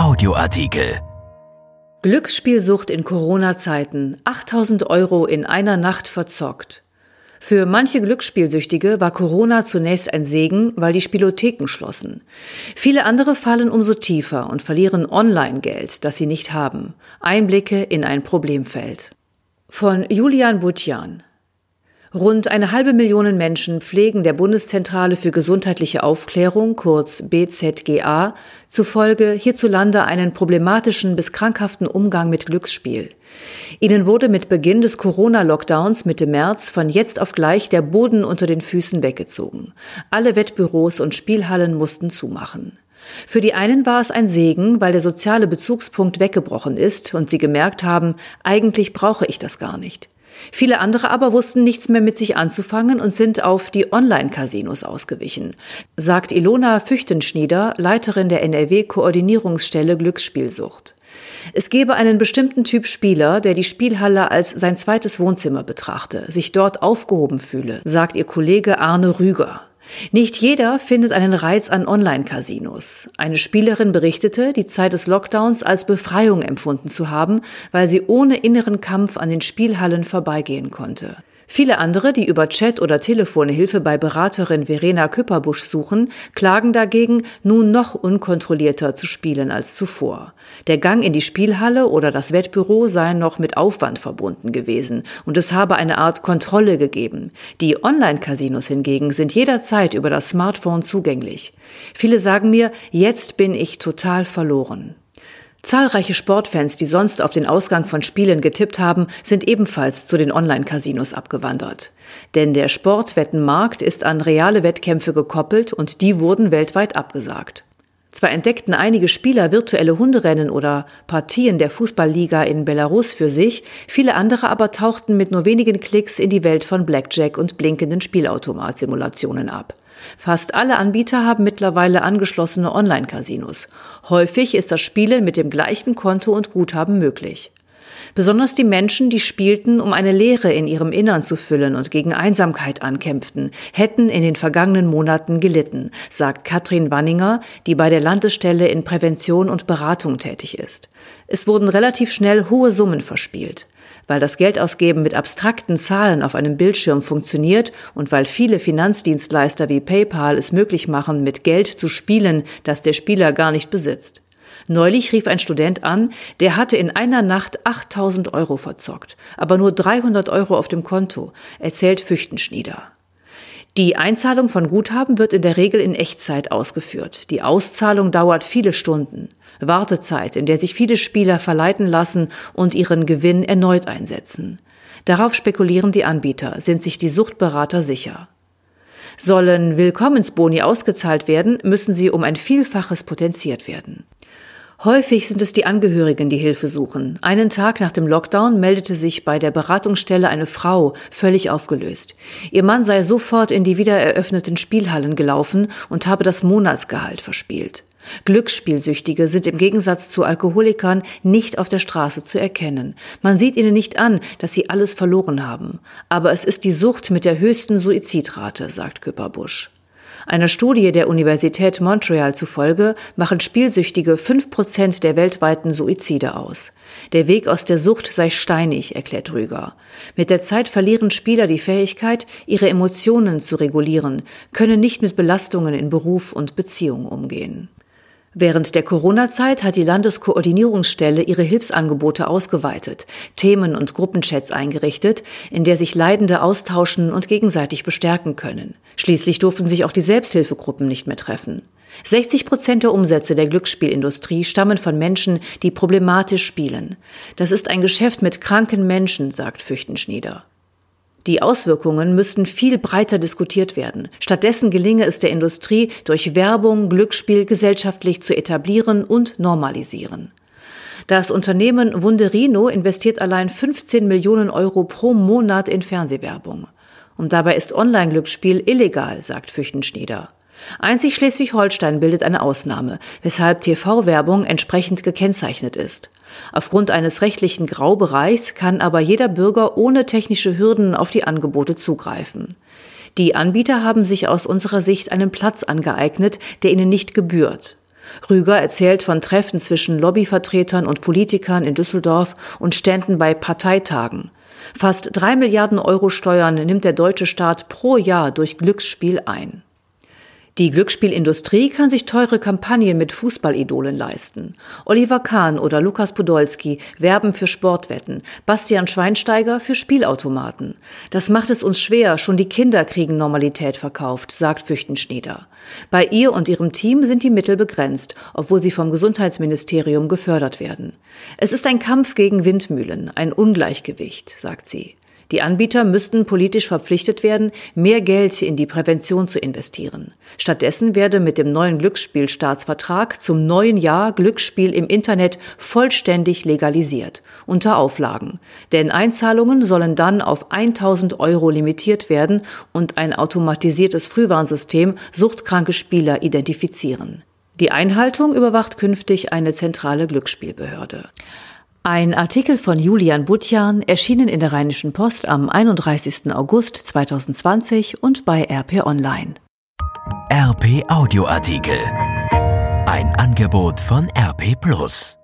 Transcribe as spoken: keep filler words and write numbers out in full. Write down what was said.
Audioartikel. Glücksspielsucht in Corona-Zeiten. achttausend Euro in einer Nacht verzockt. Für manche Glücksspielsüchtige war Corona zunächst ein Segen, weil die Spielotheken schlossen. Viele andere fallen umso tiefer und verlieren Online-Geld, das sie nicht haben. Einblicke in ein Problemfeld. Von Julian Budjan. Rund eine halbe Million Menschen pflegen der Bundeszentrale für gesundheitliche Aufklärung, kurz B Z G A, zufolge hierzulande einen problematischen bis krankhaften Umgang mit Glücksspiel. Ihnen wurde mit Beginn des Corona-Lockdowns Mitte März von jetzt auf gleich der Boden unter den Füßen weggezogen. Alle Wettbüros und Spielhallen mussten zumachen. Für die einen war es ein Segen, weil der soziale Bezugspunkt weggebrochen ist und sie gemerkt haben, eigentlich brauche ich das gar nicht. Viele andere aber wussten nichts mehr mit sich anzufangen und sind auf die Online-Casinos ausgewichen, sagt Ilona Füchtenschnieder, Leiterin der N R W-Koordinierungsstelle Glücksspielsucht. Es gebe einen bestimmten Typ Spieler, der die Spielhalle als sein zweites Wohnzimmer betrachte, sich dort aufgehoben fühle, sagt ihr Kollege Arne Rüger. Nicht jeder findet einen Reiz an Online-Casinos. Eine Spielerin berichtete, die Zeit des Lockdowns als Befreiung empfunden zu haben, weil sie ohne inneren Kampf an den Spielhallen vorbeigehen konnte. Viele andere, die über Chat oder Telefon Hilfe bei Beraterin Verena Küpperbusch suchen, klagen dagegen, nun noch unkontrollierter zu spielen als zuvor. Der Gang in die Spielhalle oder das Wettbüro sei noch mit Aufwand verbunden gewesen und es habe eine Art Kontrolle gegeben. Die Online-Casinos hingegen sind jederzeit über das Smartphone zugänglich. Viele sagen mir, jetzt bin ich total verloren. Zahlreiche Sportfans, die sonst auf den Ausgang von Spielen getippt haben, sind ebenfalls zu den Online-Casinos abgewandert. Denn der Sportwettenmarkt ist an reale Wettkämpfe gekoppelt und die wurden weltweit abgesagt. Zwar entdeckten einige Spieler virtuelle Hunderennen oder Partien der Fußballliga in Belarus für sich, viele andere aber tauchten mit nur wenigen Klicks in die Welt von Blackjack und blinkenden Spielautomat-Simulationen ab. Fast alle Anbieter haben mittlerweile angeschlossene Online-Casinos. Häufig ist das Spielen mit dem gleichen Konto und Guthaben möglich. Besonders die Menschen, die spielten, um eine Leere in ihrem Innern zu füllen und gegen Einsamkeit ankämpften, hätten in den vergangenen Monaten gelitten, sagt Katrin Wanninger, die bei der Landesstelle in Prävention und Beratung tätig ist. Es wurden relativ schnell hohe Summen verspielt. Weil das Geldausgeben mit abstrakten Zahlen auf einem Bildschirm funktioniert und weil viele Finanzdienstleister wie PayPal es möglich machen, mit Geld zu spielen, das der Spieler gar nicht besitzt. Neulich rief ein Student an, der hatte in einer Nacht achttausend Euro verzockt, aber nur dreihundert Euro auf dem Konto, erzählt Füchtenschnieder. Die Einzahlung von Guthaben wird in der Regel in Echtzeit ausgeführt. Die Auszahlung dauert viele Stunden. Wartezeit, in der sich viele Spieler verleiten lassen und ihren Gewinn erneut einsetzen. Darauf spekulieren die Anbieter, sind sich die Suchtberater sicher. Sollen Willkommensboni ausgezahlt werden, müssen sie um ein Vielfaches potenziert werden. Häufig sind es die Angehörigen, die Hilfe suchen. Einen Tag nach dem Lockdown meldete sich bei der Beratungsstelle eine Frau, völlig aufgelöst. Ihr Mann sei sofort in die wiedereröffneten Spielhallen gelaufen und habe das Monatsgehalt verspielt. Glücksspielsüchtige sind im Gegensatz zu Alkoholikern nicht auf der Straße zu erkennen. Man sieht ihnen nicht an, dass sie alles verloren haben. Aber es ist die Sucht mit der höchsten Suizidrate, sagt Küpperbusch. Einer Studie der Universität Montreal zufolge machen Spielsüchtige fünf Prozent der weltweiten Suizide aus. Der Weg aus der Sucht sei steinig, erklärt Rüger. Mit der Zeit verlieren Spieler die Fähigkeit, ihre Emotionen zu regulieren, können nicht mit Belastungen in Beruf und Beziehung umgehen. Während der Corona-Zeit hat die Landeskoordinierungsstelle ihre Hilfsangebote ausgeweitet, Themen- und Gruppenchats eingerichtet, in der sich Leidende austauschen und gegenseitig bestärken können. Schließlich durften sich auch die Selbsthilfegruppen nicht mehr treffen. sechzig Prozent der Umsätze der Glücksspielindustrie stammen von Menschen, die problematisch spielen. Das ist ein Geschäft mit kranken Menschen, sagt Füchtenschnieder. Die Auswirkungen müssten viel breiter diskutiert werden. Stattdessen gelinge es der Industrie, durch Werbung Glücksspiel gesellschaftlich zu etablieren und normalisieren. Das Unternehmen Wunderino investiert allein fünfzehn Millionen Euro pro Monat in Fernsehwerbung. Und dabei ist Online-Glücksspiel illegal, sagt Füchtenschnieder. Einzig Schleswig-Holstein bildet eine Ausnahme, weshalb T V-Werbung entsprechend gekennzeichnet ist. Aufgrund eines rechtlichen Graubereichs kann aber jeder Bürger ohne technische Hürden auf die Angebote zugreifen. Die Anbieter haben sich aus unserer Sicht einen Platz angeeignet, der ihnen nicht gebührt. Rüger erzählt von Treffen zwischen Lobbyvertretern und Politikern in Düsseldorf und Ständen bei Parteitagen. Fast drei Milliarden Euro Steuern nimmt der deutsche Staat pro Jahr durch Glücksspiel ein. Die Glücksspielindustrie kann sich teure Kampagnen mit Fußballidolen leisten. Oliver Kahn oder Lukas Podolski werben für Sportwetten, Bastian Schweinsteiger für Spielautomaten. Das macht es uns schwer, schon die Kinder kriegen Normalität verkauft, sagt Füchtenschnieder. Bei ihr und ihrem Team sind die Mittel begrenzt, obwohl sie vom Gesundheitsministerium gefördert werden. Es ist ein Kampf gegen Windmühlen, ein Ungleichgewicht, sagt sie. Die Anbieter müssten politisch verpflichtet werden, mehr Geld in die Prävention zu investieren. Stattdessen werde mit dem neuen Glücksspielstaatsvertrag zum neuen Jahr Glücksspiel im Internet vollständig legalisiert, unter Auflagen. Denn Einzahlungen sollen dann auf tausend Euro limitiert werden und ein automatisiertes Frühwarnsystem suchtkranke Spieler identifizieren. Die Einhaltung überwacht künftig eine zentrale Glücksspielbehörde. Ein Artikel von Julian Budjan, erschienen in der Rheinischen Post am einunddreißigsten August zweitausendzwanzig und bei R P Online. R P Audioartikel. Ein Angebot von R P plus.